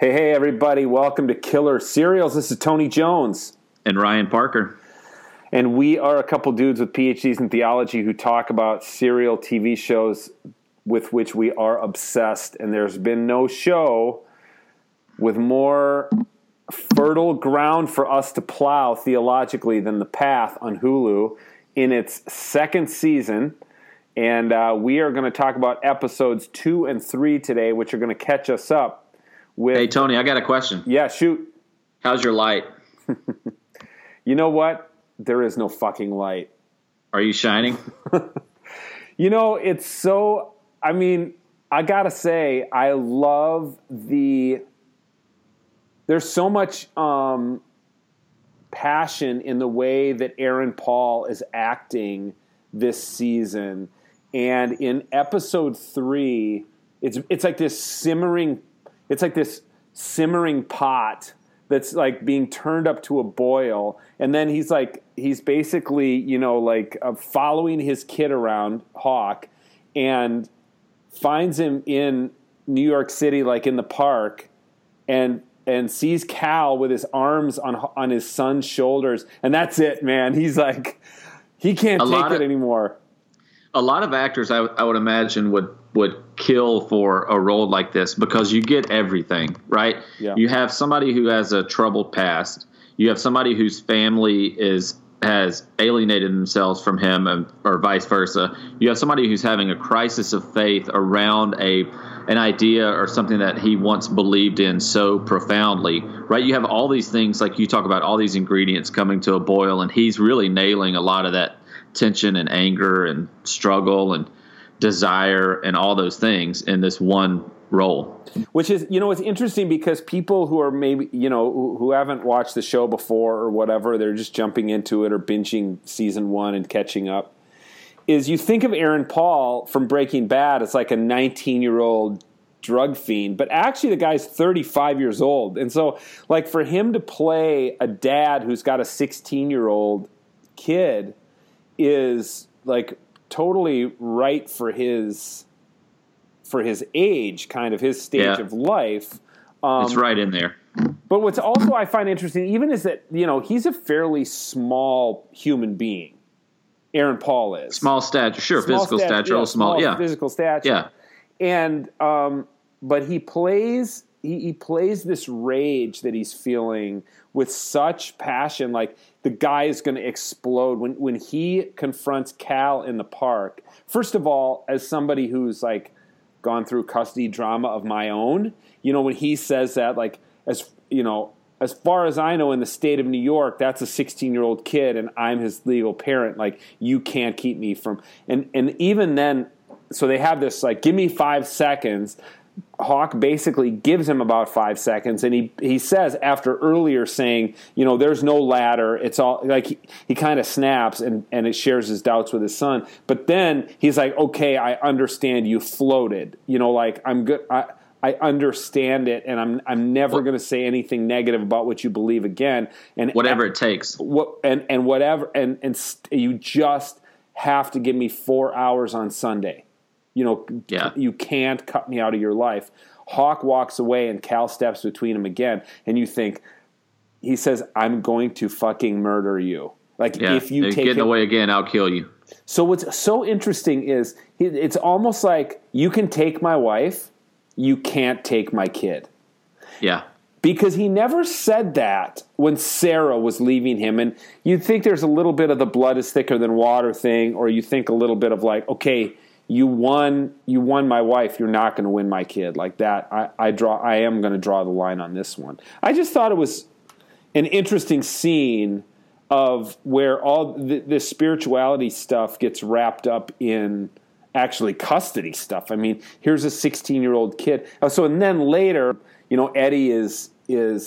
Hey, everybody. Welcome to Killer Serials. This is Tony Jones. And Ryan Parker. And we are a couple dudes with PhDs in theology who talk about serial TV shows with which we are obsessed. And there's been no show with more fertile ground for us to plow theologically than The Path on Hulu in its second season. And we are going to talk about episodes 2 and 3 today, which are going to catch us up. Hey, Tony, I got a question. Yeah, shoot. How's your light? You know what? There is no fucking light. Are you shining? It's so... I mean, I got to say, I love the... There's so much passion in the way that Aaron Paul is acting this season. And in episode 3, it's like this simmering... It's like this simmering pot that's like being turned up to a boil. And then he's basically, following his kid around, Hawk, and finds him in New York City, like in the park, and sees Cal with his arms on his son's shoulders. And that's it, man. He's like, he can't take it anymore. A lot of actors, I would imagine, would kill for a role like this because you get everything, right? Yeah. You have somebody who has a troubled past. You have somebody whose family has alienated themselves from him, or vice versa. You have somebody who's having a crisis of faith around an idea or something that he once believed in so profoundly, right? You have all these things, like you talk about, all these ingredients coming to a boil, and he's really nailing a lot of that tension and anger and struggle and desire and all those things in this one role. Which is, it's interesting because people who are maybe, who haven't watched the show before or whatever, they're just jumping into it or binging season 1 and catching up, is you think of Aaron Paul from Breaking Bad as like a 19-year-old drug fiend, but actually the guy's 35 years old. And so like for him to play a dad who's got a 16-year-old kid is like totally right for his age, kind of his stage of life. It's right in there. But what's also I find interesting, even is that he's a fairly small human being. Aaron Paul is small stature, sure, small physical stature, yeah, small, yeah, physical stature, yeah. And but he plays this rage that he's feeling with such passion, like the guy is going to explode when he confronts Cal in the park. First of all, as somebody who's like gone through custody drama of my own, when he says that, like, as far as I know, in the state of New York, that's a 16-year-old kid and I'm his legal parent. Like, you can't keep me from, and even then, so they have this like, give me 5 seconds. Hawk basically gives him about 5 seconds, and he says after earlier saying, there's no ladder, it's all like he kind of snaps and it shares his doubts with his son. But then he's like, okay, I understand you floated, like I'm good. I understand it, and I'm never going to say anything negative about what you believe again. And whatever it takes, you just have to give me 4 hours on Sunday. You can't cut me out of your life. Hawk walks away and Cal steps between him again. And you think, he says, I'm going to fucking murder you. Like, if you take it away again, I'll kill you. So what's so interesting is it's almost like you can take my wife. You can't take my kid. Yeah. Because he never said that when Sarah was leaving him. And you think there's a little bit of the blood is thicker than water thing, or you think a little bit of like, okay, You won my wife. You're not going to win my kid like that. I am going to draw the line on this one. I just thought it was an interesting scene of where all this spirituality stuff gets wrapped up in actually custody stuff. I mean, here's a 16-year-old kid. So and then later, Eddie is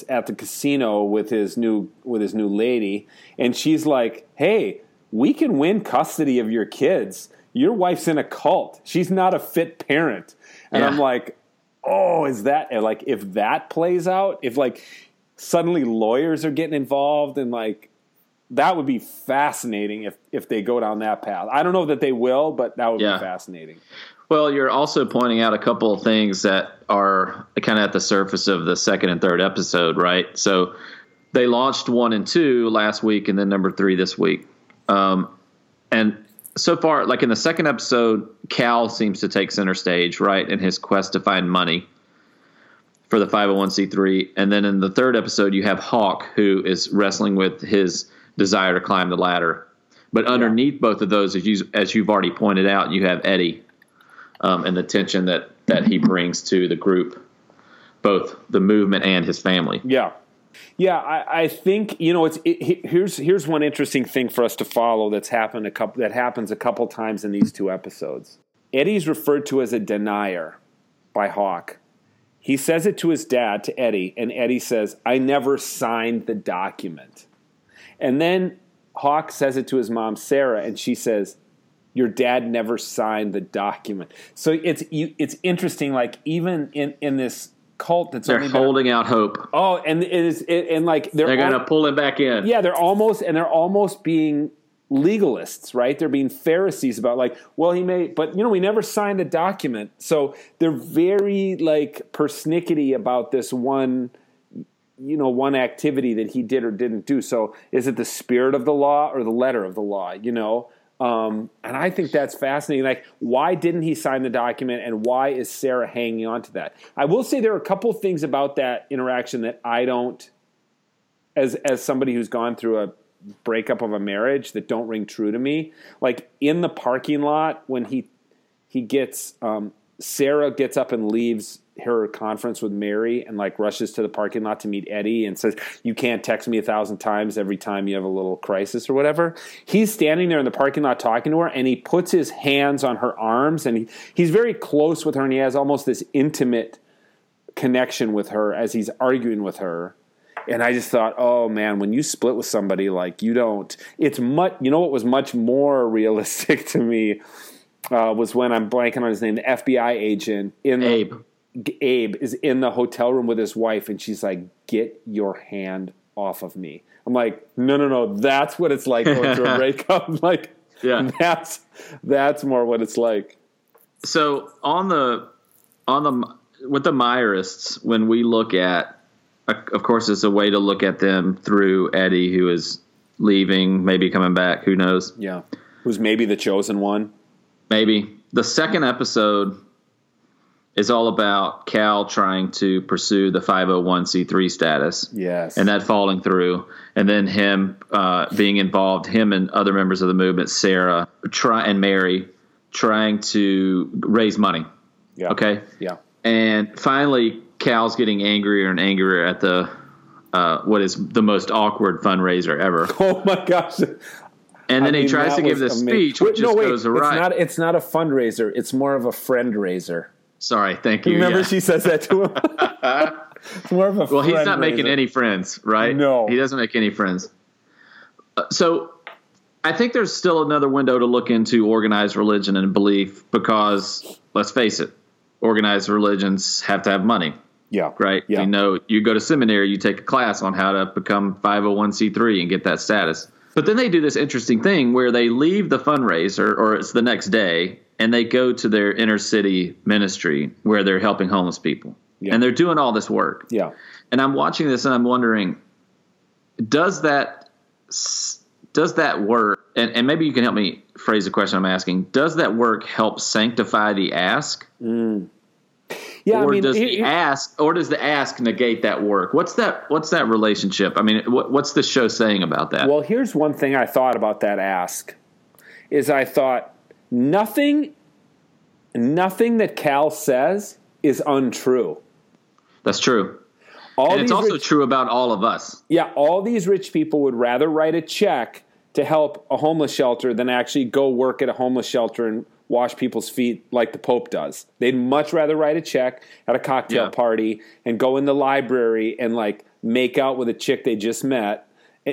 at the casino with his new lady, and she's like, "Hey, we can win custody of your kids. Your wife's in a cult. She's not a fit parent." And I'm like, oh, is that, like, if that plays out, if like suddenly lawyers are getting involved and like that would be fascinating if they go down that path. I don't know that they will, but that would be fascinating. Well, you're also pointing out a couple of things that are kind of at the surface of the second and third episode, right? So they launched 1 and 2 last week and then number 3 this week. And so far, like in the second episode, Cal seems to take center stage, right, in his quest to find money for the 501c3. And then in the third episode, you have Hawk, who is wrestling with his desire to climb the ladder. But underneath both of those, as you've already pointed out, you have Eddie and the tension that he brings to the group, both the movement and his family. Yeah. Yeah, I think, you know, here's one interesting thing for us to follow that's happened a couple times in these 2 episodes. Eddie's referred to as a denier by Hawk. He says it to his dad, to Eddie, and Eddie says, "I never signed the document." And then Hawk says it to his mom, Sarah, and she says, "Your dad never signed the document." So it's interesting, like even in this cult that's they're only holding out hope. Oh, and they're going to pull him back in. Yeah, they're almost being legalists, right? They're being Pharisees about like, well, he may, but you know, we never signed the document. So they're very like persnickety about this one activity that he did or didn't do. So is it the spirit of the law or the letter of the law? You know, and I think that's fascinating. Like, why didn't he sign the document, and why is Sarah hanging on to that? I will say there are a couple things about that interaction that I don't, as somebody who's gone through a breakup of a marriage, that don't ring true to me. Like in the parking lot when he gets Sarah gets up and leaves her conference with Mary and like rushes to the parking lot to meet Eddie and says, "You can't text me 1,000 times every time you have a little crisis," or whatever. He's standing there in the parking lot talking to her, and he puts his hands on her arms, and he's very close with her, and he has almost this intimate connection with her as he's arguing with her. And I just thought, oh man, when you split with somebody, like you don't, it's much, you know, what was much more realistic to me was when, I'm blanking on his name, the FBI agent in Abe is in the hotel room with his wife, and she's like, "Get your hand off of me." I'm like, no, that's what it's like going through a breakup. I'm like, yeah, that's more what it's like. So with the Meyerists, when we look at, of course, it's a way to look at them through Eddie, who is leaving, maybe coming back, who knows? Yeah, who's maybe the chosen one? Maybe. The second episode is all about Cal trying to pursue the 501c3 status. Yes. And that falling through. And then him being involved, him and other members of the movement, Sarah and Mary, trying to raise money. Yeah. Okay? Yeah. And finally, Cal's getting angrier and angrier at the what is the most awkward fundraiser ever. Oh, my gosh. And then he tries to give this speech, which just goes awry. It's not a fundraiser. It's more of a friend raiser. Sorry, thank you. Remember, she says that to him. It's more of a friend. Well, he's not making any friends, right? No, he doesn't make any friends. So, I think there's still another window to look into organized religion and belief, because let's face it, organized religions have to have money. Yeah, right. Yeah. You know, you go to seminary, you take a class on how to become 501c3 and get that status. But then they do this interesting thing where they leave the fundraiser, or it's the next day, and they go to their inner city ministry where they're helping homeless people. Yeah. And they're doing all this work. Yeah. And I'm watching this and I'm wondering, does that work? And maybe you can help me phrase the question I'm asking. Does that work help sanctify the ask? Mm. Yeah. Or does the ask negate that work? What's that relationship? I mean, what's the show saying about that? Well, here's one thing I thought about that ask is I thought, Nothing that Cal says is untrue. That's true. And it's also true about all of us. Yeah, all these rich people would rather write a check to help a homeless shelter than actually go work at a homeless shelter and wash people's feet like the Pope does. They'd much rather write a check at a cocktail party and go in the library and like make out with a chick they just met.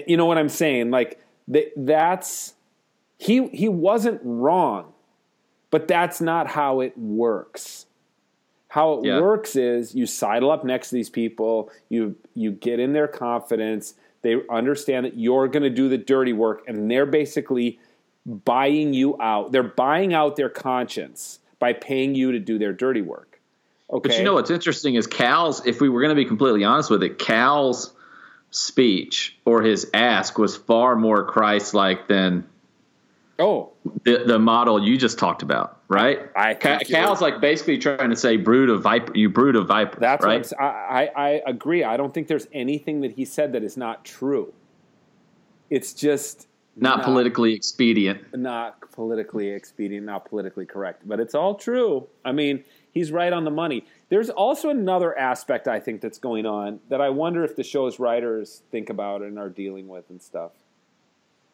You know what I'm saying? Like that's... He wasn't wrong, but that's not how it works. How it works is you sidle up next to these people, you get in their confidence, They understand that you're going to do the dirty work, and they're basically buying you out. They're buying out their conscience by paying you to do their dirty work. Okay. But you know what's interesting is Cal's, if we were going to be completely honest with it, Cal's speech or his ask was far more Christ-like than the model you just talked about, right? Cal's like basically trying to say, brood of vipers, that's right? What I agree. I don't think there's anything that he said that is not true. It's just not politically expedient. Not politically expedient, not politically correct. But it's all true. I mean, he's right on the money. There's also another aspect I think that's going on that I wonder if the show's writers think about and are dealing with and stuff.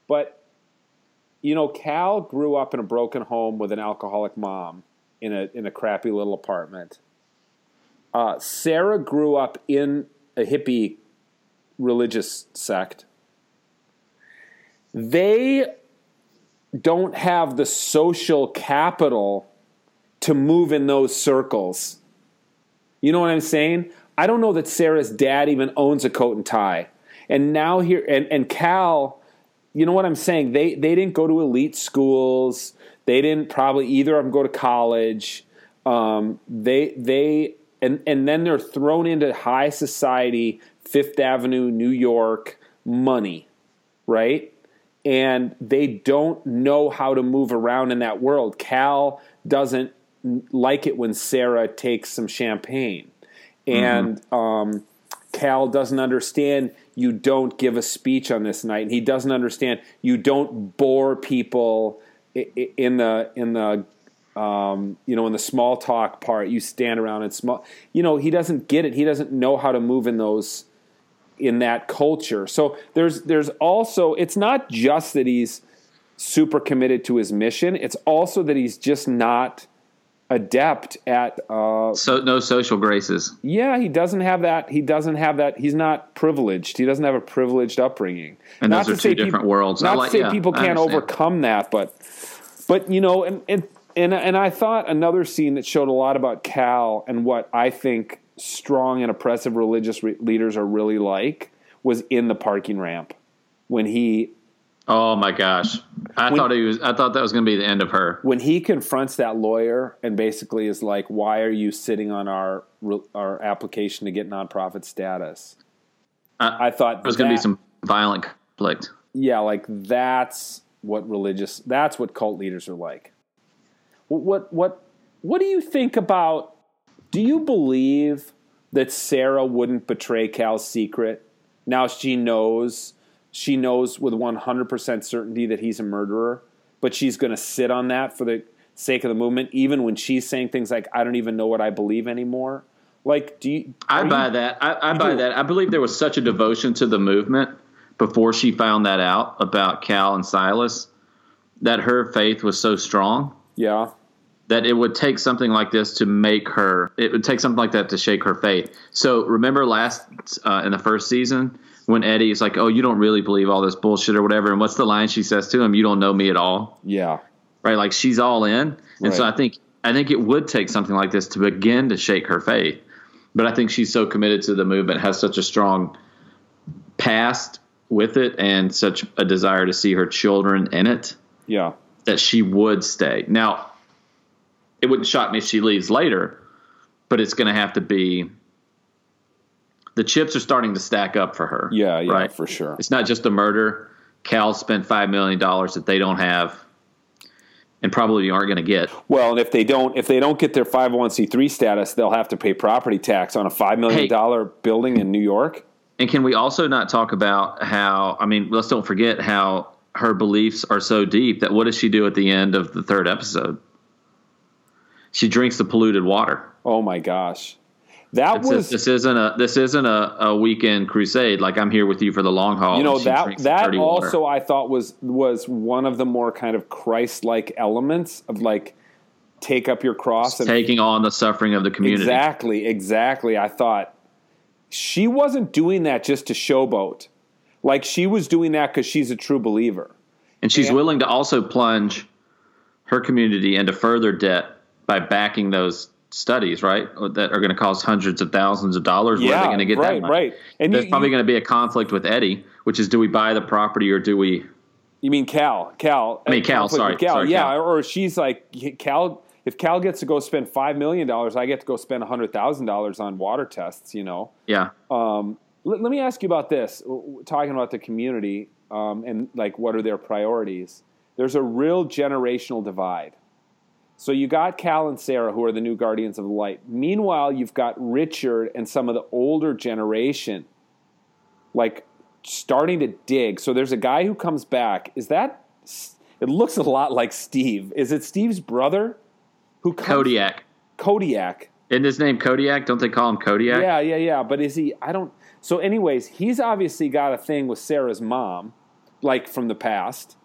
But, you know, Cal grew up in a broken home with an alcoholic mom in a crappy little apartment. Sarah grew up in a hippie religious sect. They don't have the social capital to move in those circles. You know what I'm saying? I don't know that Sarah's dad even owns a coat and tie. And now here and Cal, you know what I'm saying? They didn't go to elite schools. They didn't probably either of them go to college. They then they're thrown into high society, Fifth Avenue, New York, money, right? And they don't know how to move around in that world. Cal doesn't like it when Sarah takes some champagne. And Cal doesn't understand you don't give a speech on this night. And he doesn't understand you don't bore people in the small talk part. You stand around and small. You know, he doesn't get it. He doesn't know how to move in those – in that culture. So there's also, it's not just that he's super committed to his mission. It's also that he's just not adept at so no social graces. Yeah, he doesn't have that. He's not privileged. He doesn't have a privileged upbringing. And not those are two different worlds. Not to say people can't overcome that, but you know, and I thought another scene that showed a lot about Cal and what I think strong and oppressive religious leaders are really like was in the parking ramp when he. Oh my gosh! I thought that was going to be the end of her. When he confronts that lawyer and basically is like, "Why are you sitting on our application to get nonprofit status?" I thought there was going to be some violent conflict. Yeah, like that's what cult leaders are like. What do you think about? Do you believe that Sarah wouldn't betray Cal's secret? Now she knows with 100% certainty that he's a murderer, but she's going to sit on that for the sake of the movement, even when she's saying things like, I don't even know what I believe anymore. Like, I buy that. I believe there was such a devotion to the movement before she found that out about Cal and Silas that her faith was so strong. Yeah. That it would take something like this to make her – it would take something like that to shake her faith. So remember in the first season when Eddie is like, oh, you don't really believe all this bullshit or whatever. And what's the line she says to him? You don't know me at all. Yeah. Right? Like she's all in. And so I think it would take something like this to begin to shake her faith. But I think she's so committed to the movement, has such a strong past with it and such a desire to see her children in it. Yeah. That she would stay. Now – it wouldn't shock me if she leaves later, but it's going to have to be – the chips are starting to stack up for her. Yeah, right? For sure. It's not just a murder. Cal spent $5 million that they don't have and probably aren't going to get. Well, and if they don't get their 501c3 status, they'll have to pay property tax on a $5 million building in New York. And can we also not talk about how – I mean, let's don't forget how her beliefs are so deep that what does she do at the end of the third episode? She drinks the polluted water. Oh my gosh, this isn't a weekend crusade. Like I'm here with you for the long haul. You know that also water. I thought was one of the more kind of Christ-like elements of like take up your cross and taking on the suffering of the community. Exactly. I thought she wasn't doing that just to showboat. Like she was doing that because she's a true believer, and she's willing to also plunge her community into further debt by backing those studies, right, that are going to cost hundreds of thousands of dollars. Yeah, where are they going to get that money? Right. And there's probably going to be a conflict with Eddie, which is, do we buy the property or do we? You mean Cal? Cal. Sorry, yeah, Cal. Or she's like, Cal. If Cal gets to go spend $5 million, I get to go spend $100,000 on water tests. You know. Yeah. Let me ask you about this. Talking about the community and like, what are their priorities? There's a real generational divide. So you got Cal and Sarah, who are the new Guardians of the Light. Meanwhile, you've got Richard and some of the older generation, like, starting to dig. So there's a guy who comes back. Is that? It looks a lot like Steve. Is it Steve's brother? Who comes? Kodiak. Isn't his name Kodiak? Don't they call him Kodiak? Yeah. But is he? I don't. So anyways, he's obviously got a thing with Sarah's mom, like, from the past,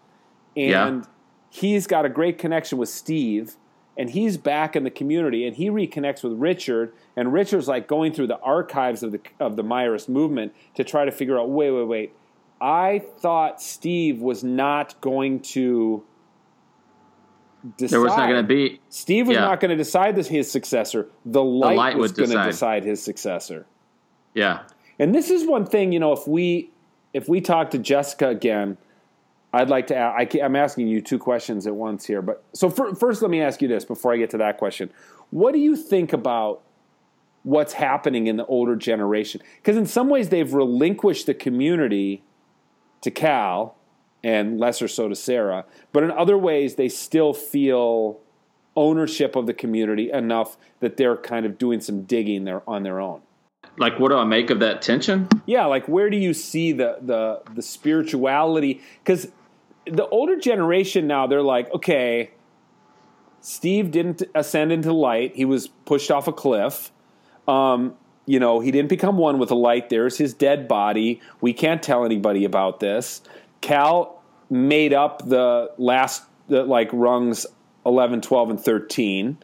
and he's got a great connection with Steve. And he's back in the community, and he reconnects with Richard, and Richard's like going through the archives of the Meyerist movement to try to figure out, wait. I thought Steve was not going to decide. There was not going to be. Steve was not going to decide his successor. The light was going to decide his successor. Yeah. And this is one thing, you know, if we talk to Jessica again, I'd like to ask, I'm asking you two questions at once here. But so first, let me ask you this before I get to that question. What do you think about what's happening in the older generation? Because in some ways they've relinquished the community to Cal and lesser so to Sarah. But in other ways they still feel ownership of the community enough that they're kind of doing some digging there on their own. Like, what do I make of that tension? Yeah, like, where do you see the spirituality? Because the older generation now, they're like, okay, Steve didn't ascend into light. He was pushed off a cliff. You know, he didn't become one with the light. There's his dead body. We can't tell anybody about this. Cal made up the rungs 11, 12, and 13.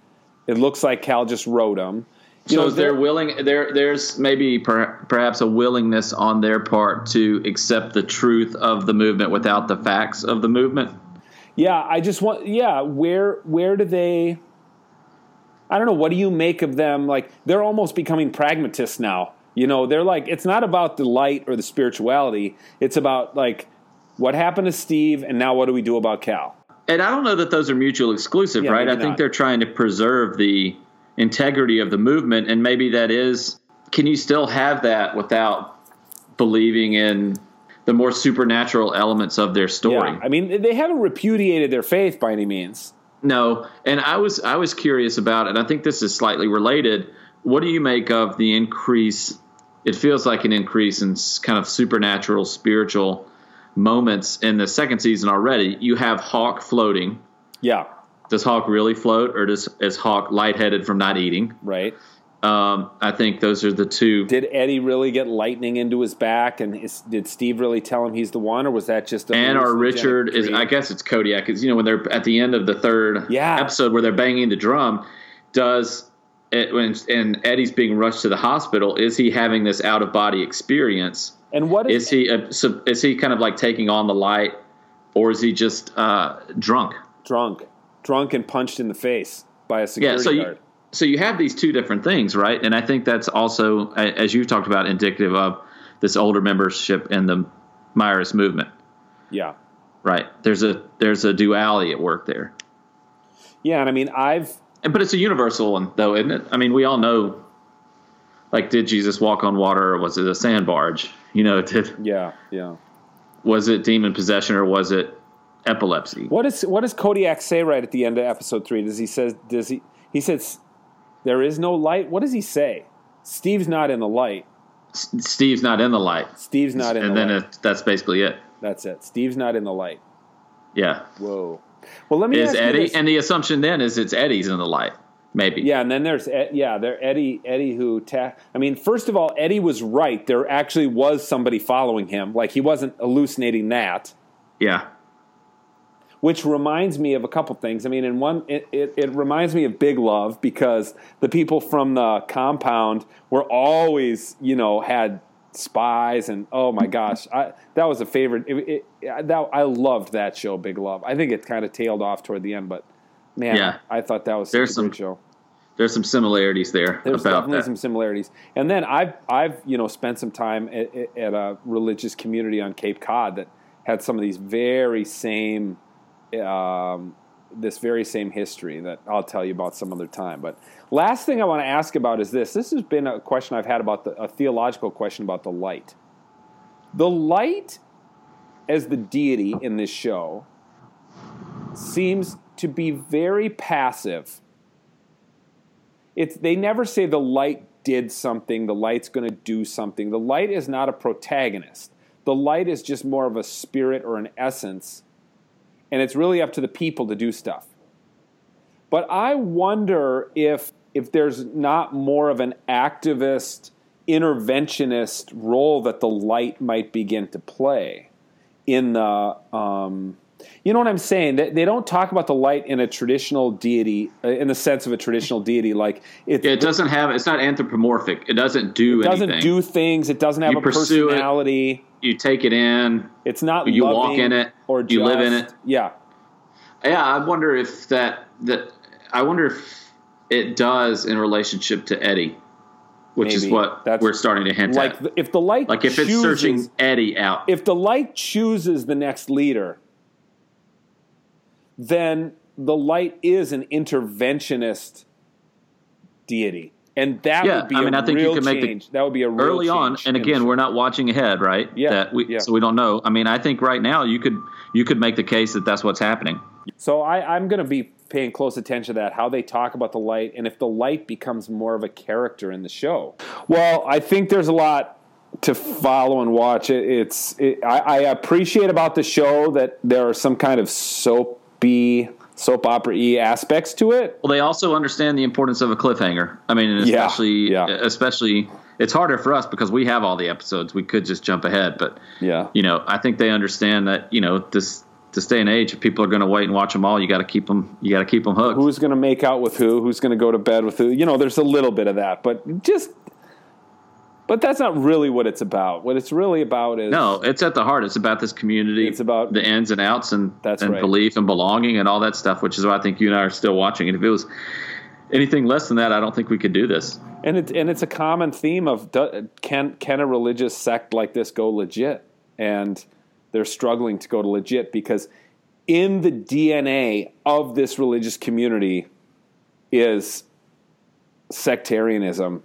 It looks like Cal just wrote them. So is there willing? There's maybe perhaps a willingness on their part to accept the truth of the movement without the facts of the movement. Yeah, I just want. Yeah, where do they? I don't know. What do you make of them? Like, they're almost becoming pragmatists now. You know, they're like, it's not about the light or the spirituality. It's about, like, what happened to Steve, and now what do we do about Cal? And I don't know that those are mutually exclusive, yeah, right? I think they're trying to preserve the integrity of the movement, and maybe that is, can you still have that without believing in the more supernatural elements of their story? Yeah. I mean, they haven't repudiated their faith by any means. No, and I was curious about, and I think this is slightly related, what do you make of the increase, it feels like an increase in kind of supernatural, spiritual moments in the second season already? You have Hawk floating. Yeah. Does Hawk really float, or is Hawk lightheaded from not eating? Right. I think those are the two. Did Eddie really get lightning into his back, and did Steve really tell him he's the one, or was that just a? And our Richard is, I guess it's Kodiak, because, you know, when they're at the end of the third episode where they're banging the drum, and Eddie's being rushed to the hospital, is he having this out of body experience? And what is he kind of like taking on the light, or is he just drunk? Drunk and punched in the face by a security guard. So you have these two different things, right? And I think that's also, as you've talked about, indicative of this older membership in the Meyerist movement. Yeah. Right. There's a duality at work there. Yeah, and I mean, but it's a universal one, though, isn't it? I mean, we all know, like, did Jesus walk on water, or was it a sand barge? You know, was it demon possession, or was it epilepsy? What does Kodiak say right at the end of episode 3? He says there is no light. What does he say? Steve's not in the light. Steve's not in the light. Steve's not in the light. And then that's basically it. That's it. Steve's not in the light. Yeah. Whoa. Well, let me ask Eddie, you this. And the assumption then is it's Eddie's in the light. Maybe. Yeah, and then there's Eddie who I mean, first of all, Eddie was right. There actually was somebody following him. Like, he wasn't hallucinating that. Yeah. Which reminds me of a couple things. I mean, it reminds me of Big Love, because the people from the compound were always, you know, had spies, and oh my gosh, that was a favorite. I loved that show, Big Love. I think it kind of tailed off toward the end, but man, I thought that was such a good show. There's some similarities there. There's about definitely that. Some similarities. And then I've spent some time at a religious community on Cape Cod that had some of these very same history that I'll tell you about some other time. But last thing I want to ask about is this. This has been a question I've had about a theological question about the light. The light as the deity in this show seems to be very passive. They never say the light did something, the light's going to do something. The light is not a protagonist. The light is just more of a spirit or an essence, and it's really up to the people to do stuff. But I wonder if there's not more of an activist, interventionist role that the light might begin to play in the... You know what I'm saying? They don't talk about the light in a traditional deity, in the sense of a traditional deity. Like it doesn't have. It's not anthropomorphic. It doesn't do. Doesn't do things. It doesn't have a personality. It, you take it in. It's not. You walk in it, or you live in it. Yeah. Yeah, I wonder if that. I wonder if it does in relationship to Eddie, which is what we're starting to hint at. Like if the light, like if it's searching Eddie out, if the light chooses the next leader, then the light is an interventionist deity. And that would be a real change. That would be a real early on, and again, we're not watching ahead, right? Yeah, so we don't know. I mean, I think right now you could make the case that that's what's happening. So I'm going to be paying close attention to that, how they talk about the light, and if the light becomes more of a character in the show. Well, I think there's a lot to follow and watch. I appreciate about the show that there are some kind of soap opera-y aspects to it. Well, they also understand the importance of a cliffhanger. I mean, especially it's harder for us because we have all the episodes. We could just jump ahead, but I think they understand that this day and age, if people are going to wait and watch them all, you got to keep them hooked. Who's going to make out with who? Who's going to go to bed with who? There's a little bit of that, but that's not really what it's about. What it's really about is... No, it's at the heart. It's about this community. It's about the ins and outs and belief and belonging and all that stuff, which is why I think you and I are still watching. And if it was anything less than that, I don't think we could do this. And it's a common theme of can a religious sect like this go legit? And they're struggling to go to legit because in the DNA of this religious community is sectarianism.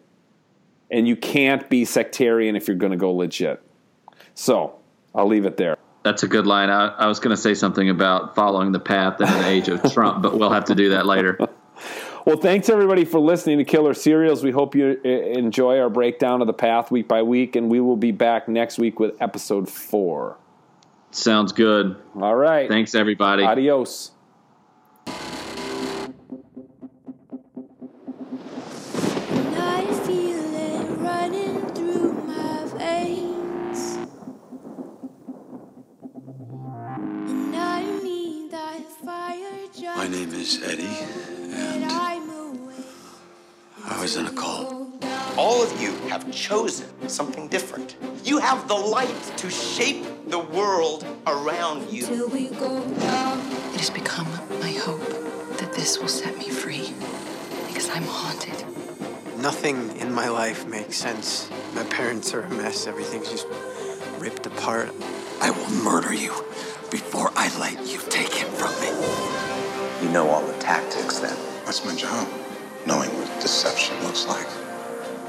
And you can't be sectarian if you're going to go legit. So I'll leave it there. That's a good line. I was going to say something about following the path in the age of Trump, but we'll have to do that later. Well, thanks, everybody, for listening to Killer Serials. We hope you enjoy our breakdown of The Path week by week, and we will be back next week with episode 4. Sounds good. All right. Thanks, everybody. Adios. My name is Eddie, and I was in a cult. All of you have chosen something different. You have the light to shape the world around you. It has become my hope that this will set me free, because I'm haunted. Nothing in my life makes sense. My parents are a mess. Everything's just ripped apart. I will murder you before I let you take him from me. You know all the tactics then. That's my job, knowing what deception looks like.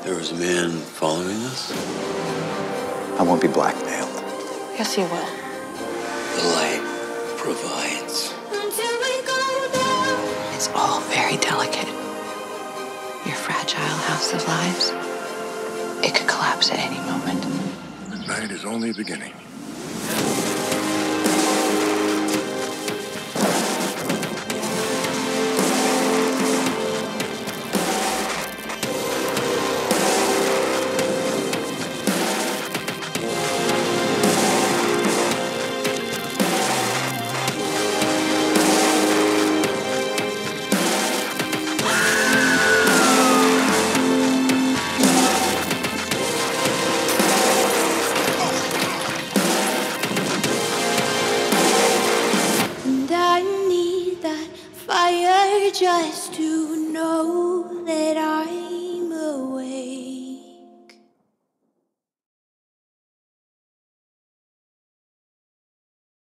There was a man following us? I won't be blackmailed. Yes, you will. The light provides. Until we go down. It's all very delicate. Your fragile house of lives, it could collapse at any moment. The night is only beginning. Just to know that I